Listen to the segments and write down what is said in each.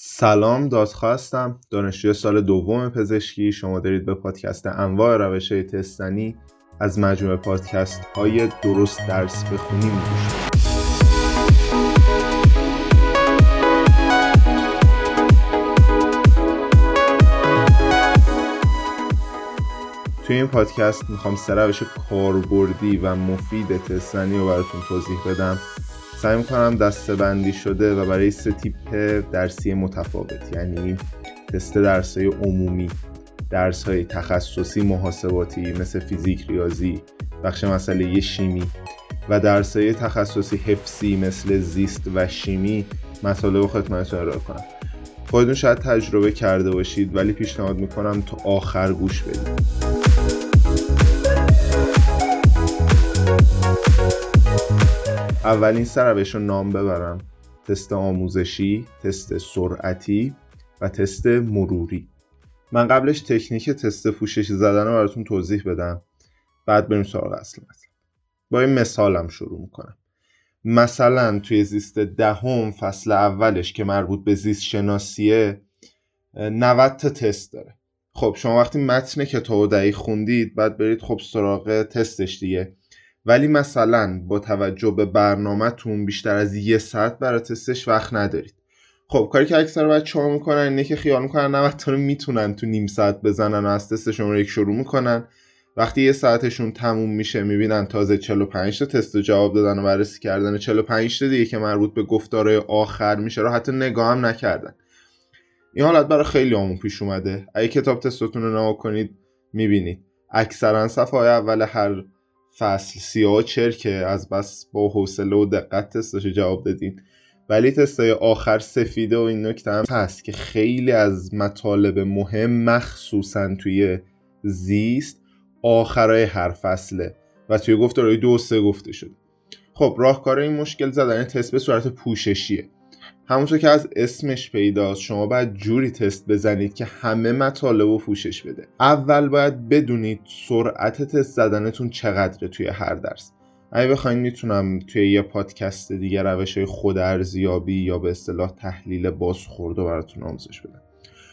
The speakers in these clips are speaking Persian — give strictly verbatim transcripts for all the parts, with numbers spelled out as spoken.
سلام، دادخواه هستم، دانشجوی سال دوم پزشکی. شما دارید به پادکست انواع روش‌های تستنی از مجموعه پادکست های درست درس بخونیم گوش کنید. توی این پادکست میخوام سه روش کاربردی و مفید تستنی رو براتون توضیح بدم. سعی میکنم دسته‌بندی شده و برای سه تیپ درسی متفاوت، یعنی تست درس‌های عمومی، درس‌های تخصصی محاسباتی مثل فیزیک، ریاضی، بخش مسئله شیمی و درس‌های تخصصی حفظی مثل زیست و شیمی مطالب خدمتتون ارائه کنم. خودتون شاید تجربه کرده باشید، ولی پیشنهاد میکنم تا آخر گوش بدید. اولین سه روش رو نام ببرم: تست آموزشی، تست سرعتی و تست مروری. من قبلش تکنیک تست پوشش زدن رو براتون توضیح بدم، بعد بریم سراغ اصل مطلب. با این مثالم شروع میکنم. مثلا توی زیست دهم فصل اولش که مربوط به زیست شناسیه، نود تا تست داره. خب شما وقتی متن کتابو دقیق خوندید، بعد برید خب سراغ تستش دیگه. ولی مثلا با توجه به برنامه‌تون بیشتر از یه ساعت برای تستش وقت ندارید. خب کاری که اکثر بچه‌ها میکنن اینه که خیال میکنن نود تا رو میتونن تو نیم ساعت بزنن و از تست شماره یک شروع میکنن. وقتی یه ساعتشون تموم میشه میبینن تازه چهل و پنج تا تست رو جواب دادن و بررسی کردن. چهل و پنج تا دیگه که مربوط به گفتارهای آخر میشه رو حتی نگاه هم نکردن. این حالت برای خیلیامون پیش اومده. اگه کتاب تستتون رو نگاه کنید میبینید اکثرا صفحه اول هر فصل سیاه چرکه از بس با حوصله و دقت تستاشو جواب دادین. ولی تستای آخر سفیده و این نکته هم هست که خیلی از مطالب مهم مخصوصا توی زیست آخرای هر فصله و توی گفتارهای دو و سه گفته شد. خب راهکار این مشکل زدن تست به صورت پوششیه. همونطور که از اسمش پیداست، شما باید جوری تست بزنید که همه مطالب رو پوشش بده. اول باید بدونید سرعت تست زدنتون چقدره توی هر درس. اگه بخواید میتونم توی یه پادکست دیگه روش‌های خود ارزیابی یا به اصطلاح تحلیل بازخورد رو براتون آموزش بدم.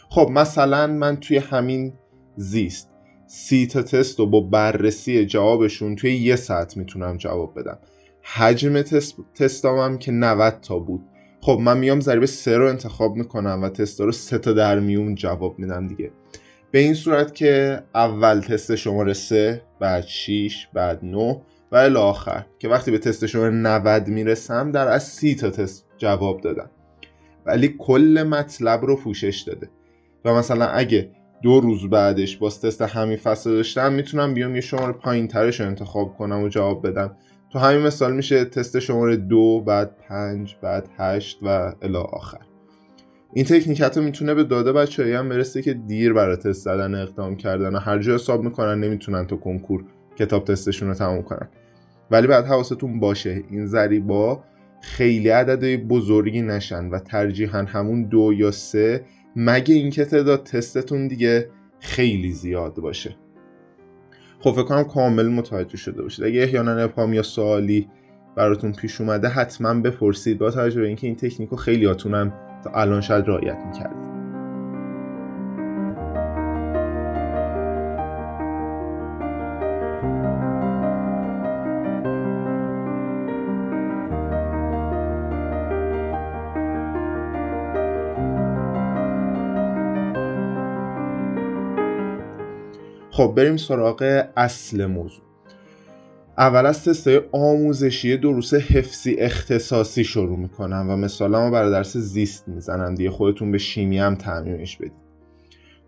خب مثلا من توی همین زیست سی تا تست رو با بررسی جوابشون توی یه ساعت میتونم جواب بدم. حجم تست تستامم که نود تا بود. خب من میام ضریب سه رو انتخاب میکنم و تستا رو سه تا در میون جواب میدم دیگه. به این صورت که اول تست شماره سه، بعد شش، بعد نه و الی آخر که وقتی به تست شماره نود میرسم در از سی تا تست جواب دادم، ولی کل مطلب رو پوشش داده. و مثلا اگه دو روز بعدش باز تست همین فصل داشتم، میتونم بیام یه شماره پایین ترش رو انتخاب کنم و جواب بدم. تو همین مثال میشه تست شماره دو، بعد پنج، بعد هشت و الی آخر. این تکنیکاتو میتونه به داده بچه‌ای هم برسه که دیر برای تست زدن اقدام کردن و هر جا حساب میکنن نمیتونن تو کنکور کتاب تستشون رو تموم کنن. ولی بعد حواستون باشه این ضریبا خیلی عددهای بزرگی نشن و ترجیحاً همون دو یا سه، مگه اینکه تعداد تستتون دیگه خیلی زیاد باشه. خب فکر کنم کامل متوجه شده باشید. اگه احیانا ابهام یا سوالی براتون پیش اومده حتما بپرسید، با توجه به اینکه این تکنیکو خیلی هاتونم تا الان شاید رعایت می‌کردید. خب بریم سراغ اصل موضوع. اول از تست‌های آموزشی دروس حفظی اختصاصی شروع میکنم و مثالمو برای درس زیست میزنم دیگه. خودتون به شیمی هم تعمیمش بدید.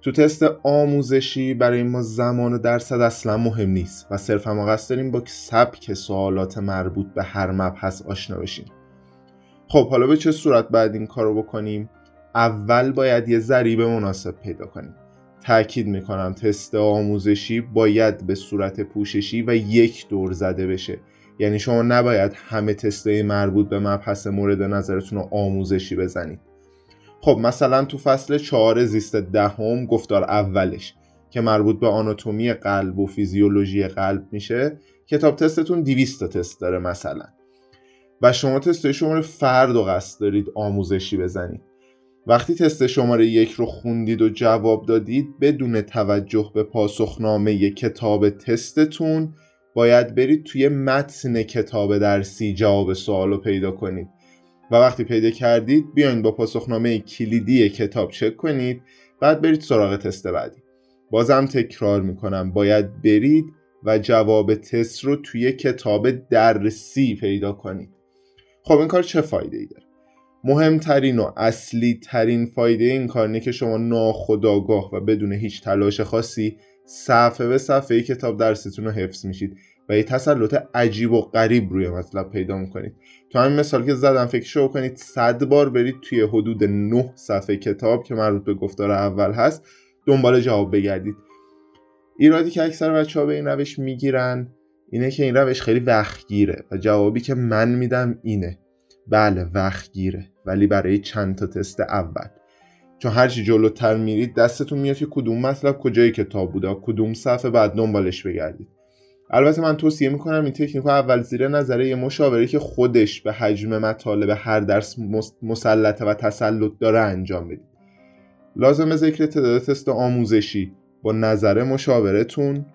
تو تست آموزشی برای ما زمان و درصد اصلا مهم نیست و صرف هم قصد داریم با سبک سوالات مربوط به هر مبحث آشنا بشیم. خب حالا به چه صورت باید این کارو بکنیم؟ اول باید یه ضریب مناسب پیدا کنیم. تأکید میکنم تست آموزشی باید به صورت پوششی و یک دور زده بشه، یعنی شما نباید همه تست‌های مربوط به مبحث مورد نظرتون رو آموزشی بزنید. خب مثلا تو فصل چهار زیست دهم گفتار اولش که مربوط به آناتومی قلب و فیزیولوژی قلب میشه، کتاب تستتون دویست تا تست داره مثلا و شما تست‌های شماره فرد رو قصد دارید آموزشی بزنید. وقتی تست شماره یک رو خوندید و جواب دادید، بدون توجه به پاسخنامه کتاب تستتون باید برید توی متن کتاب درسی جواب سوال رو پیدا کنید و وقتی پیدا کردید بیاین با پاسخنامه کلیدی کتاب چک کنید، بعد برید سراغ تست بعدی. بازم تکرار میکنم، باید برید و جواب تست رو توی کتاب درسی پیدا کنید. خب این کار چه فایده ای داره؟ مهمترین و اصلی ترین فایده این کار اینه که شما ناخودآگاه و بدون هیچ تلاش خاصی صفحه به صفحه کتاب درستون رو حفظ میشید و یه تسلط عجیب و غریب روی مطلب پیدا میکنید. تو همین مثال که زدم فکرشو کنید، صد بار برید توی حدود نه صفحه کتاب که مربوط به گفتار اول هست دنبال جواب بگردید. ایرادی که اکثر بچه‌ها به این روش میگیرن اینه که این روش خیلی وقت گیره و جوابی که من میدم اینه. بله وقت گیره، ولی برای چند تا تست اول، چون هرچی جلوتر میرید دستتون میاد که کدوم مطلب کجای کتاب بوده، کدوم صفحه بعد دنبالش بگردید. البته من توصیه میکنم این تکنیک رو اول زیر نظره یه مشاوری که خودش به حجم مطالب هر درس مسلط و تسلط داره انجام بدید. لازمه ذکر تعداد تست آموزشی با نظر مشاورتون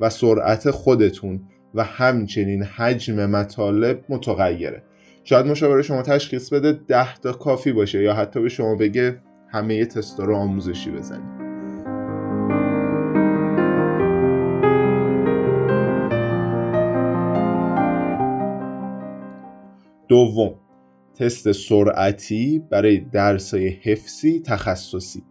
و سرعت خودتون و همچنین حجم مطالب متغیره. شاید مشاور شما تشخیص بده ده تا کافی باشه یا حتی به شما بگه همه تستا رو آموزشی بزنید. دوم، تست سرعتی برای درس‌های حفظی تخصصی.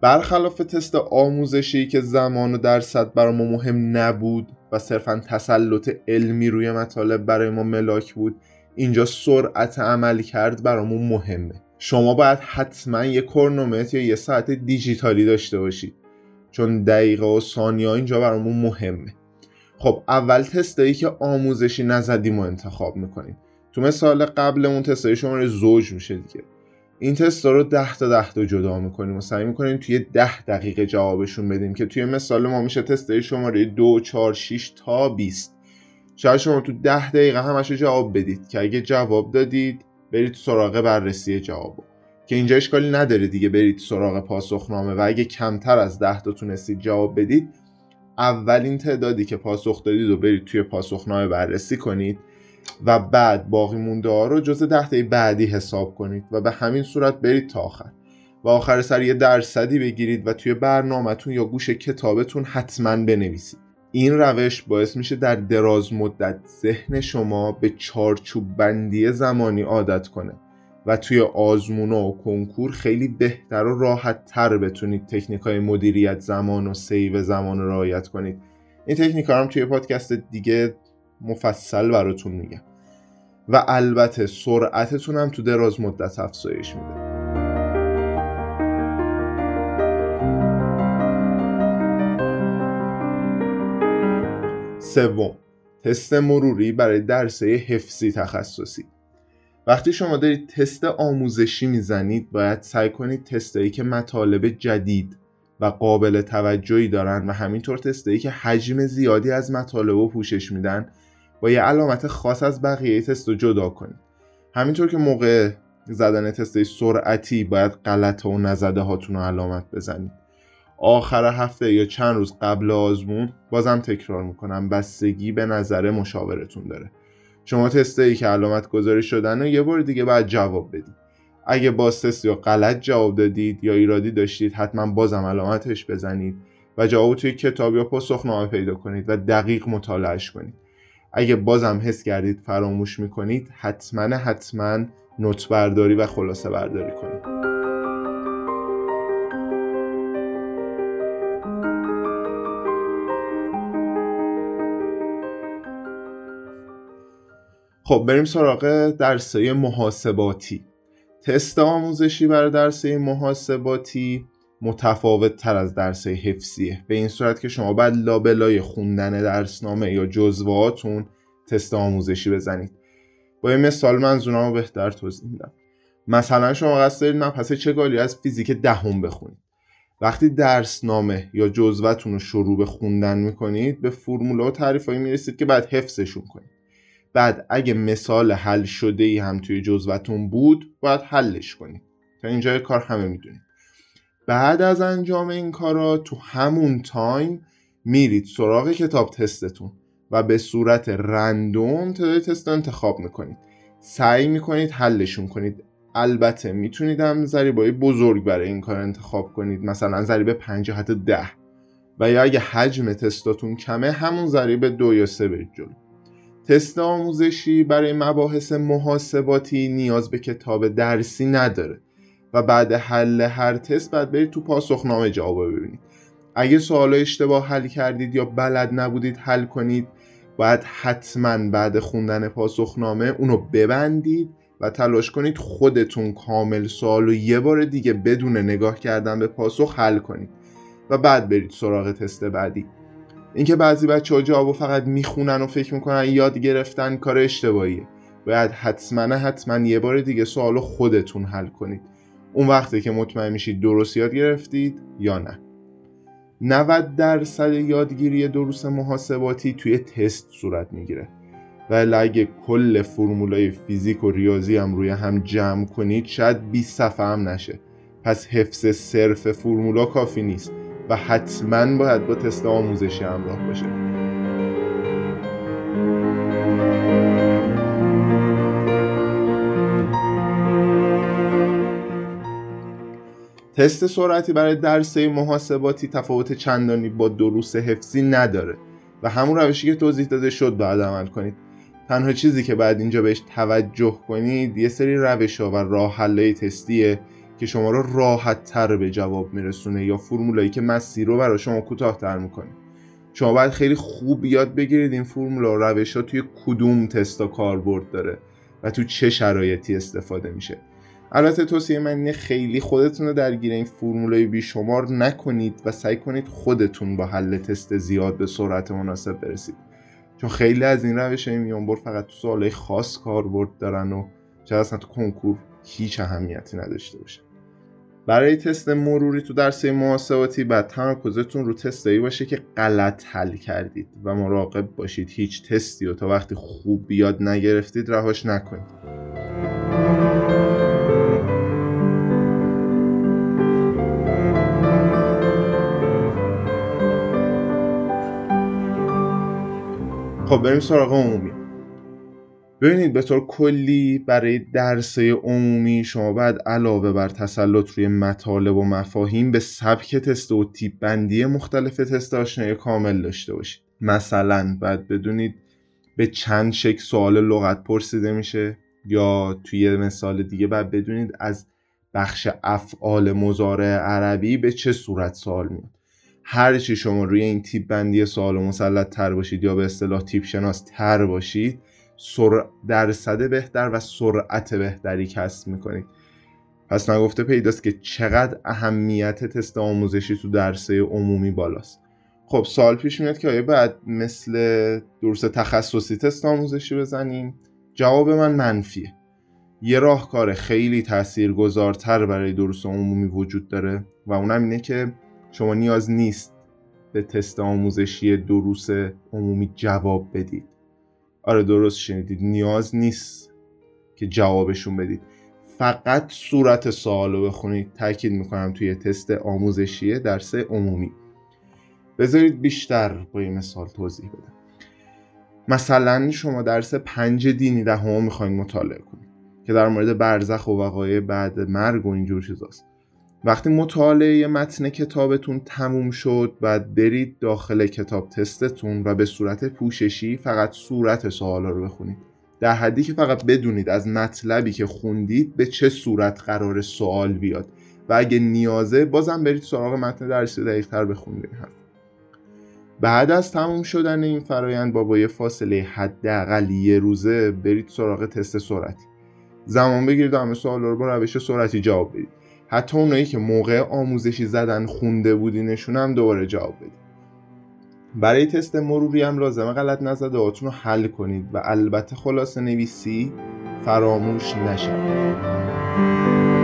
برخلاف تست آموزشی که زمان و درصد برای ما مهم نبود و صرفاً تسلط علمی روی مطالب برای ما ملاک بود، اینجا سرعت عمل کرد برای ما مهمه. شما باید حتما یه کرنومتر یا یه ساعت دیجیتالی داشته باشید، چون دقیقه و ثانیه اینجا برای ما مهمه. خب اول تستایی که آموزشی نزدیم رو انتخاب میکنیم. تو مثال قبلمون تستای شماره زوج میشه دیگه. این تستا رو ده تا ده تا جدا میکنیم و سعی میکنیم توی ده دقیقه جوابشون بدیم که توی مثال ما میشه تستای شماره دو، چهار، شش تا بیست. شاید شما تو ده دقیقه همش رو جواب بدید که اگه جواب دادید برید سراغ بررسی جوابو، که اینجا اشکالی نداره دیگه، برید سراغ پاسخنامه و اگه کمتر از ده تا تونستید جواب بدید، اولین تعدادی که پاسخ دادید رو برید توی پاسخنامه بررسی کنید و بعد باقی مونده‌ها رو جزء ده تای بعدی حساب کنید و به همین صورت برید تا آخر و آخر سر یه درصدی بگیرید و توی برنامه‌تون یا گوشه کتابتون حتما بنویسید. این روش باعث میشه در دراز مدت ذهن شما به چارچوب بندی زمانی عادت کنه و توی آزمون‌ها و کنکور خیلی بهتر و راحت‌تر بتونید تکنیک‌های مدیریت زمان و سیو زمان رو رعایت کنید. این تکنیک‌ها هم توی پادکست دیگه مفصل براتون میگم و البته سرعتتون هم تو دراز مدت افزایش میده. سوم، تست مروری برای درس‌های حفظی تخصصی. وقتی شما دارید تست آموزشی میزنید باید سعی کنید تستایی که مطالب جدید و قابل توجهی دارن و همینطور تستایی که حجم زیادی از مطالب رو پوشش میدن با یه علامت خاص از بقیه تست رو جدا کنید. همینطور که موقع زدن تستای سرعتی باید غلط و نزده هاتون رو علامت بزنید. آخر هفته یا چند روز قبل آزمون، بازم تکرار میکنم، بستگی به نظر مشاورتون داره. شما تستایی که علامت گذاری شدن یه بار دیگه باید جواب بدید. اگه باز تست یا غلط جواب دادید یا ایرادی داشتید حتما بازم علامتش بزنید و جواب توی کتاب یا پاسخنامه پیدا کنید و دقیق مطالعهش کنید. اگه بازم حس کردید فراموش میکنید حتما حتما نوت برداری و خلاصه برداری کنید. خب بریم سراغ درس‌های محاسباتی. تست آموزشی برای درس‌های محاسباتی متفاوت تر از درس‌های حفظیه، به این صورت که شما باید لابلای خوندن درسنامه یا جزوهاتون تست آموزشی بزنید. با این مثال منظورمو بهتر توضیح میدم. مثلا شما قصد دارید مبحث چگالی از فیزیک دهم بخونید. وقتی درسنامه یا جزوهتون رو شروع به خوندن میکنید به فرمول‌ها و تعریف‌هایی میرسید که بعد حفظشون کنید. بعد اگه مثال حل شده‌ای هم توی جزوه‌تون بود باید حلش کنید. تا اینجای کار همه میدونیم. بعد از انجام این کارا تو همون تایم میرید سراغ کتاب تستتون و به صورت رندوم تعداد تست انتخاب میکنید، سعی میکنید حلشون کنید. البته میتونید هم ضریبای بزرگ برای این کار انتخاب کنید، مثلا ضریب پنج یا حتی ده، و یا اگه حجم تستاتون کمه همون ضریب دو یا سه برید جلو. تست آموزشی برای مباحث محاسباتی نیاز به کتاب درسی نداره و بعد حل هر تست بعد برید تو پاسخنامه جوابا ببینید. اگه سوالا اشتباه حل کردید یا بلد نبودید حل کنید، باید حتما بعد خوندن پاسخنامه اونو ببندید و تلاش کنید خودتون کامل سوالو یه بار دیگه بدون نگاه کردن به پاسخ حل کنید و بعد برید سراغ تست بعدی. اینکه بعضی بچه‌ها جوابو فقط میخونن و فکر میکنن یاد گرفتن کار اشتباهیه. باید حتما حتما یه بار دیگه سوالو خودتون حل کنید. اون وقته که مطمئن میشید درست یاد گرفتید یا نه. نود درصد یادگیری دروس محاسباتی توی تست صورت میگیره. ولی اگه کل فرمولای فیزیک و ریاضی هم روی هم جمع کنید شاید بیست صفحه هم نشه. پس حفظ صرف فرمولا کافی نیست و حتما باید با تست آموزشی همراه باشه. تست سرعتی برای درس محاسباتی تفاوت چندانی با دروس حفظی نداره و همون روشی که توضیح داده شد باید عمل کنید. تنها چیزی که باید اینجا بهش توجه کنید یه سری روش‌ها و راه‌حل‌های تستیه که شما رو راحت‌تر به جواب میرسونه یا فرمولایی که مسیر رو برای شما کوتاه‌تر می‌کنه. شما باید خیلی خوب یاد بگیرید این فرمولا و روش‌ها توی کدوم تستا کاربرد داره و تو چه شرایطی استفاده میشه. البته توصیه من اینه خیلی خودتون رو درگیر این فرمولای بیشمار نکنید و سعی کنید خودتون با حل تست زیاد به سرعت مناسب برسید. چون خیلی از این روش‌های میانبر فقط تو سوالای خاص کاربرد دارن و چرا اصلا تو کنکور هیچ اهمیتی نداشته باشه. برای تست مروری تو درس محاسباتی باید تمرکزتون رو تستایی باشه که غلط حل کردید و مراقب باشید هیچ تستی رو تا وقتی خوب یاد نگرفتید رهاش نکنید. خب بریم سراغ عمومی. ببینید به طور کلی برای درس‌های عمومی شما باید علاوه بر تسلط روی مطالب و مفاهیم به سبک تست و تیپ بندی مختلف تست آشنایی کامل داشته باشید. مثلا باید بدونید به چند شکل سوال لغت پرسیده میشه، یا توی مثال دیگه باید بدونید از بخش افعال مضارع عربی به چه صورت سوال میاد. هر چی شما روی این تیپ بندی سوال مسلط تر باشید یا به اصطلاح تیپ شناس تر باشید سر... درصد بهتر و سرعت بهتری کسب میکنید. پس نگفته پیداست که چقدر اهمیت تست آموزشی تو درس‌های عمومی بالاست. خب سوال پیش میاد که آیا باید مثل درس تخصصی تست آموزشی بزنیم؟ جواب من منفیه. یه راهکار خیلی تاثیرگذارتر برای درس عمومی وجود داره و اونم اینه که شما نیاز نیست به تست آموزشی دروس عمومی جواب بدید. آره درست شنیدید، نیاز نیست که جوابشون بدید. فقط صورت سوالو بخونید. تاکید میکنم توی تست آموزشی درس عمومی. بذارید بیشتر با این مثال توضیح بدم. مثلا شما درس پنج دینی دهمو میخواین مطالعه کنید که در مورد برزخ و وقایع بعد مرگ و اینجور چیزاست. وقتی مطالعه متن کتابتون تموم شد بعد برید داخل کتاب تستتون و به صورت پوششی فقط صورت سوالا رو بخونید، در حدی که فقط بدونید از مطلبی که خوندید به چه صورت قرار سوال بیاد و اگه نیازه بازم برید سراغ متن درسی دقیق‌تر بخونید. بعد از تموم شدن این فرایند با یه فاصله حداقل یه روزه برید سراغ تست سرعتی. زمان بگیرید همه سوالا رو با روش سرعتی جواب بدید. حتی اونایی که موقع آموزشی زدن خونده بودینشون هم دوباره جواب بدید. برای تست مروری هم لازمه غلط نزدهاتون رو حل کنید و البته خلاصه نویسی فراموش نشه.